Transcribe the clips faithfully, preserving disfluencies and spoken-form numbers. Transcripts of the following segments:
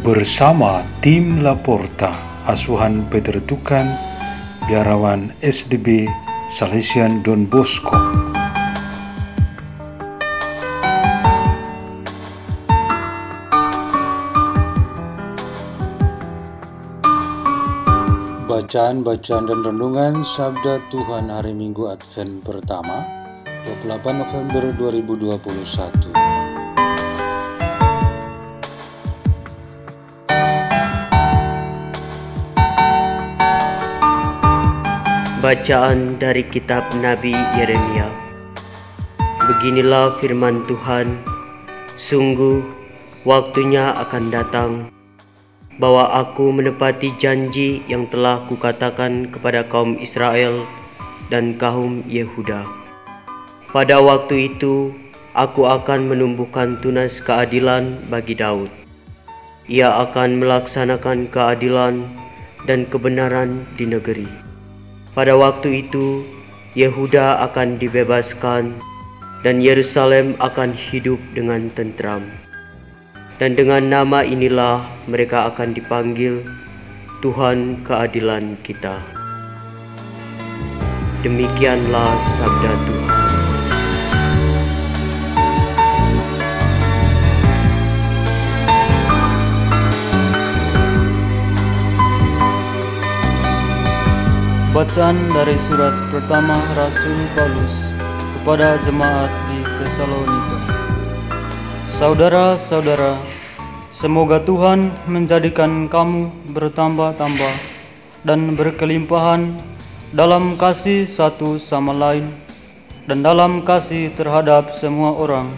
Bersama tim Laporta, Asuhan Peter Tukan, biarawan S D B, Salesian Don Bosco. Bacaan-bacaan dan renungan Sabda Tuhan hari Minggu Adven pertama, dua puluh delapan November dua ribu dua puluh satu. Bacaan dari kitab Nabi Yeremia. Beginilah firman Tuhan, sungguh waktunya akan datang, bahwa aku menepati janji yang telah kukatakan kepada kaum Israel dan kaum Yehuda. Pada waktu itu, aku akan menumbuhkan tunas keadilan bagi Daud. Ia akan melaksanakan keadilan dan kebenaran di negeri. Pada waktu itu, Yehuda akan dibebaskan dan Yerusalem akan hidup dengan tentram. Dan dengan nama inilah mereka akan dipanggil Tuhan keadilan kita. Demikianlah sabda Tuhan. Bacaan dari surat pertama Rasul Paulus kepada jemaat di Tesalonika. Saudara-saudara, semoga Tuhan menjadikan kamu bertambah-tambah dan berkelimpahan dalam kasih satu sama lain dan dalam kasih terhadap semua orang,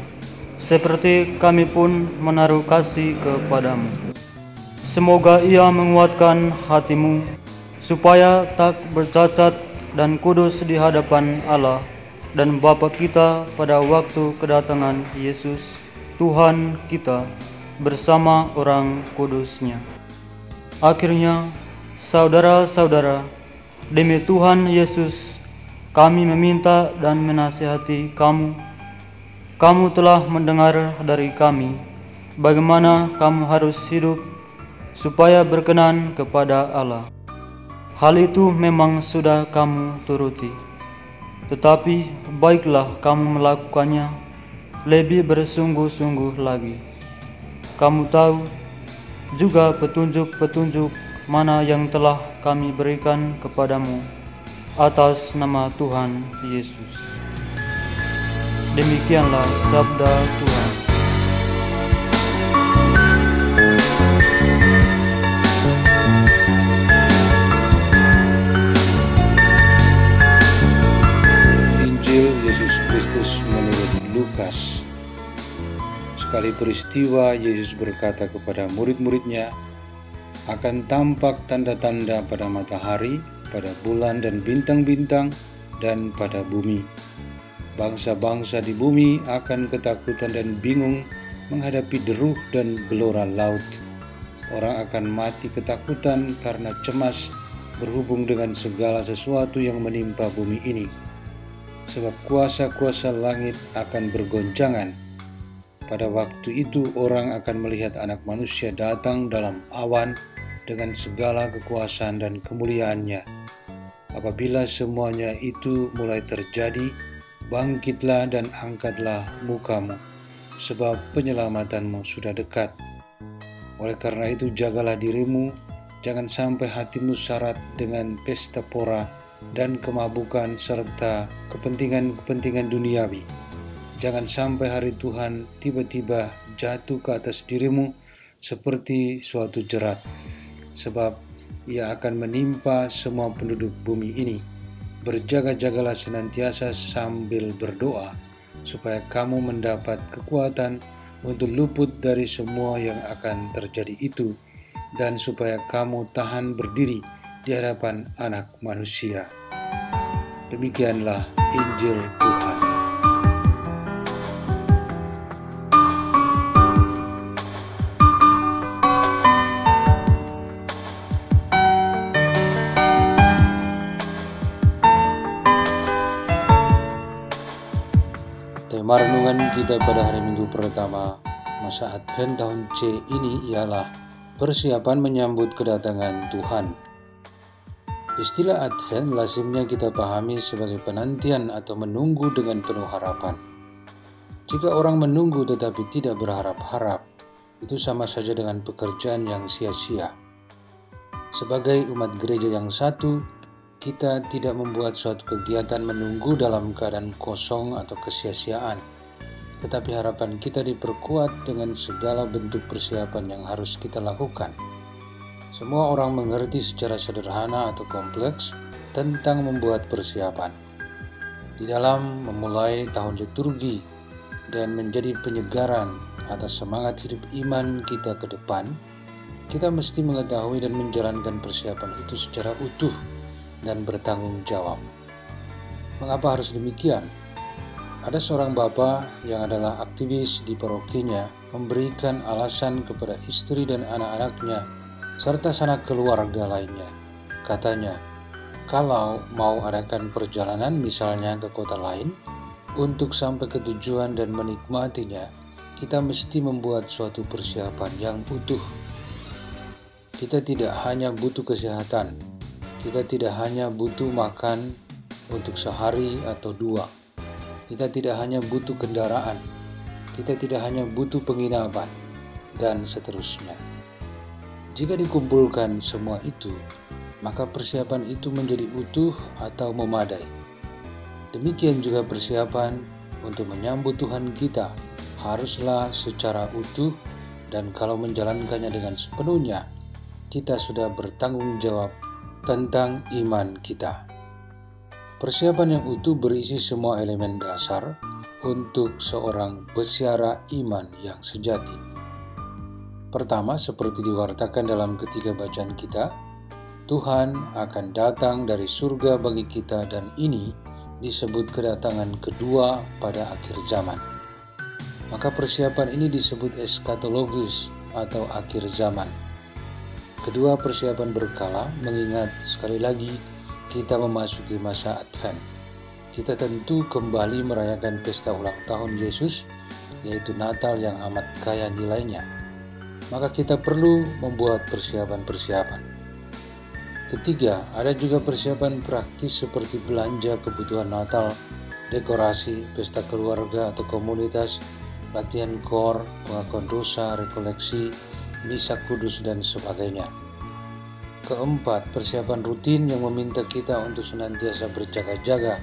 seperti kami pun menaruh kasih kepadamu. Semoga Ia menguatkan hatimu, supaya tak bercacat dan kudus di hadapan Allah dan Bapa kita pada waktu kedatangan Yesus Tuhan kita bersama orang kudus-Nya. Akhirnya, saudara-saudara, demi Tuhan Yesus, kami meminta dan menasihati kamu. Kamu telah mendengar dari kami bagaimana kamu harus hidup supaya berkenan kepada Allah. Hal itu memang sudah kamu turuti, tetapi baiklah kamu melakukannya lebih bersungguh-sungguh lagi. Kamu tahu juga petunjuk-petunjuk mana yang telah kami berikan kepadamu atas nama Tuhan Yesus. Demikianlah sabda Tuhan. Menurut Lukas, sekali peristiwa Yesus berkata kepada murid-murid-Nya, akan tampak tanda-tanda pada matahari, pada bulan dan bintang-bintang, dan pada bumi. Bangsa-bangsa di bumi akan ketakutan dan bingung menghadapi deruh dan gelora laut. Orang akan mati ketakutan karena cemas berhubung dengan segala sesuatu yang menimpa bumi ini. Sebab kuasa-kuasa langit akan bergoncangan. Pada waktu itu orang akan melihat anak manusia datang dalam awan dengan segala kekuasaan dan kemuliaannya. Apabila semuanya itu mulai terjadi, bangkitlah dan angkatlah mukamu, sebab penyelamatanmu sudah dekat. Oleh karena itu jagalah dirimu, jangan sampai hatimu syarat dengan pesta pora dan kemabukan serta kepentingan-kepentingan duniawi. Jangan sampai hari Tuhan tiba-tiba jatuh ke atas dirimu seperti suatu jerat, sebab Ia akan menimpa semua penduduk bumi ini. Berjaga-jagalah senantiasa sambil berdoa, supaya kamu mendapat kekuatan untuk luput dari semua yang akan terjadi itu, dan supaya kamu tahan berdiri di hadapan anak manusia. Demikianlah Injil Tuhan. Tema renungan kita pada hari Minggu pertama masa Adven tahun C ini ialah persiapan menyambut kedatangan Tuhan. Istilah Adven lazimnya kita pahami sebagai penantian atau menunggu dengan penuh harapan. Jika orang menunggu tetapi tidak berharap-harap, itu sama saja dengan pekerjaan yang sia-sia. Sebagai umat gereja yang satu, kita tidak membuat suatu kegiatan menunggu dalam keadaan kosong atau kesia-siaan, tetapi harapan kita diperkuat dengan segala bentuk persiapan yang harus kita lakukan. Semua orang mengerti secara sederhana atau kompleks tentang membuat persiapan. Di dalam memulai tahun liturgi dan menjadi penyegaran atas semangat hidup iman kita ke depan, kita mesti mengetahui dan menjalankan persiapan itu secara utuh dan bertanggung jawab. Mengapa harus demikian? Ada seorang bapak yang adalah aktivis di parokinya memberikan alasan kepada istri dan anak-anaknya serta sanak keluarga lainnya. Katanya, kalau mau adakan perjalanan misalnya ke kota lain, untuk sampai ke tujuan dan menikmatinya, kita mesti membuat suatu persiapan yang utuh. Kita tidak hanya butuh kesehatan, kita tidak hanya butuh makan untuk sehari atau dua. Kita tidak hanya butuh kendaraan. Kita tidak hanya butuh penginapan, dan seterusnya. Jika dikumpulkan semua itu, maka persiapan itu menjadi utuh atau memadai. Demikian juga persiapan untuk menyambut Tuhan kita haruslah secara utuh, dan kalau menjalankannya dengan sepenuhnya, kita sudah bertanggung jawab tentang iman kita. Persiapan yang utuh berisi semua elemen dasar untuk seorang peziarah iman yang sejati. Pertama, seperti diwartakan dalam ketiga bacaan kita, Tuhan akan datang dari surga bagi kita, dan ini disebut kedatangan kedua pada akhir zaman. Maka persiapan ini disebut eskatologis atau akhir zaman. Kedua, persiapan berkala mengingat sekali lagi kita memasuki masa Adven. Kita tentu kembali merayakan pesta ulang tahun Yesus, yaitu Natal yang amat kaya nilainya. Maka kita perlu membuat persiapan-persiapan. Ketiga, ada juga persiapan praktis seperti belanja kebutuhan Natal, dekorasi, pesta keluarga atau komunitas, latihan kor, pengakuan dosa, rekoleksi, misa kudus, dan sebagainya. Keempat, persiapan rutin yang meminta kita untuk senantiasa berjaga-jaga,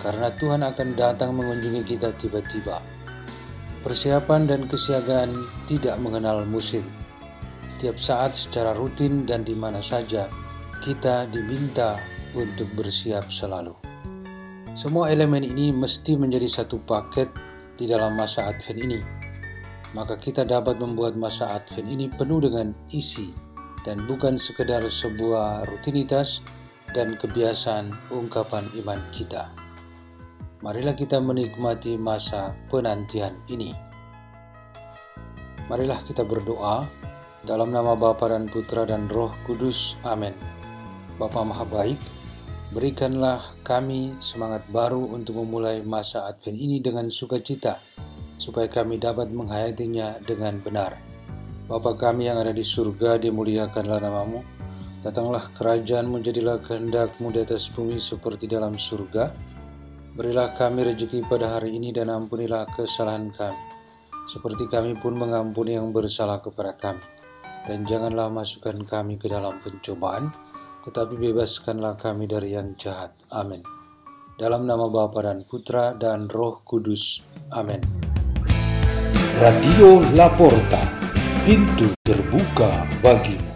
karena Tuhan akan datang mengunjungi kita tiba-tiba. Persiapan dan kesiagaan tidak mengenal musim. Tiap saat secara rutin dan di mana saja, kita diminta untuk bersiap selalu. Semua elemen ini mesti menjadi satu paket di dalam masa Adven ini. Maka kita dapat membuat masa Adven ini penuh dengan isi dan bukan sekedar sebuah rutinitas dan kebiasaan ungkapan iman kita. Marilah kita menikmati masa penantian ini. Marilah kita berdoa dalam nama Bapa dan Putra dan Roh Kudus. Amin. Bapa Maha Baik, berikanlah kami semangat baru untuk memulai masa Adven ini dengan sukacita, supaya kami dapat menghayatinya dengan benar. Bapa kami yang ada di surga, dimuliakanlah namamu. Datanglah kerajaanmu, jadilah kehendakmu di atas bumi seperti dalam surga. Berilah kami rezeki pada hari ini dan ampunilah kesalahan kami, seperti kami pun mengampuni yang bersalah kepada kami. Dan janganlah masukkan kami ke dalam pencobaan, tetapi bebaskanlah kami dari yang jahat. Amin. Dalam nama Bapa dan Putra dan Roh Kudus. Amin. Radio Laporta, pintu terbuka bagi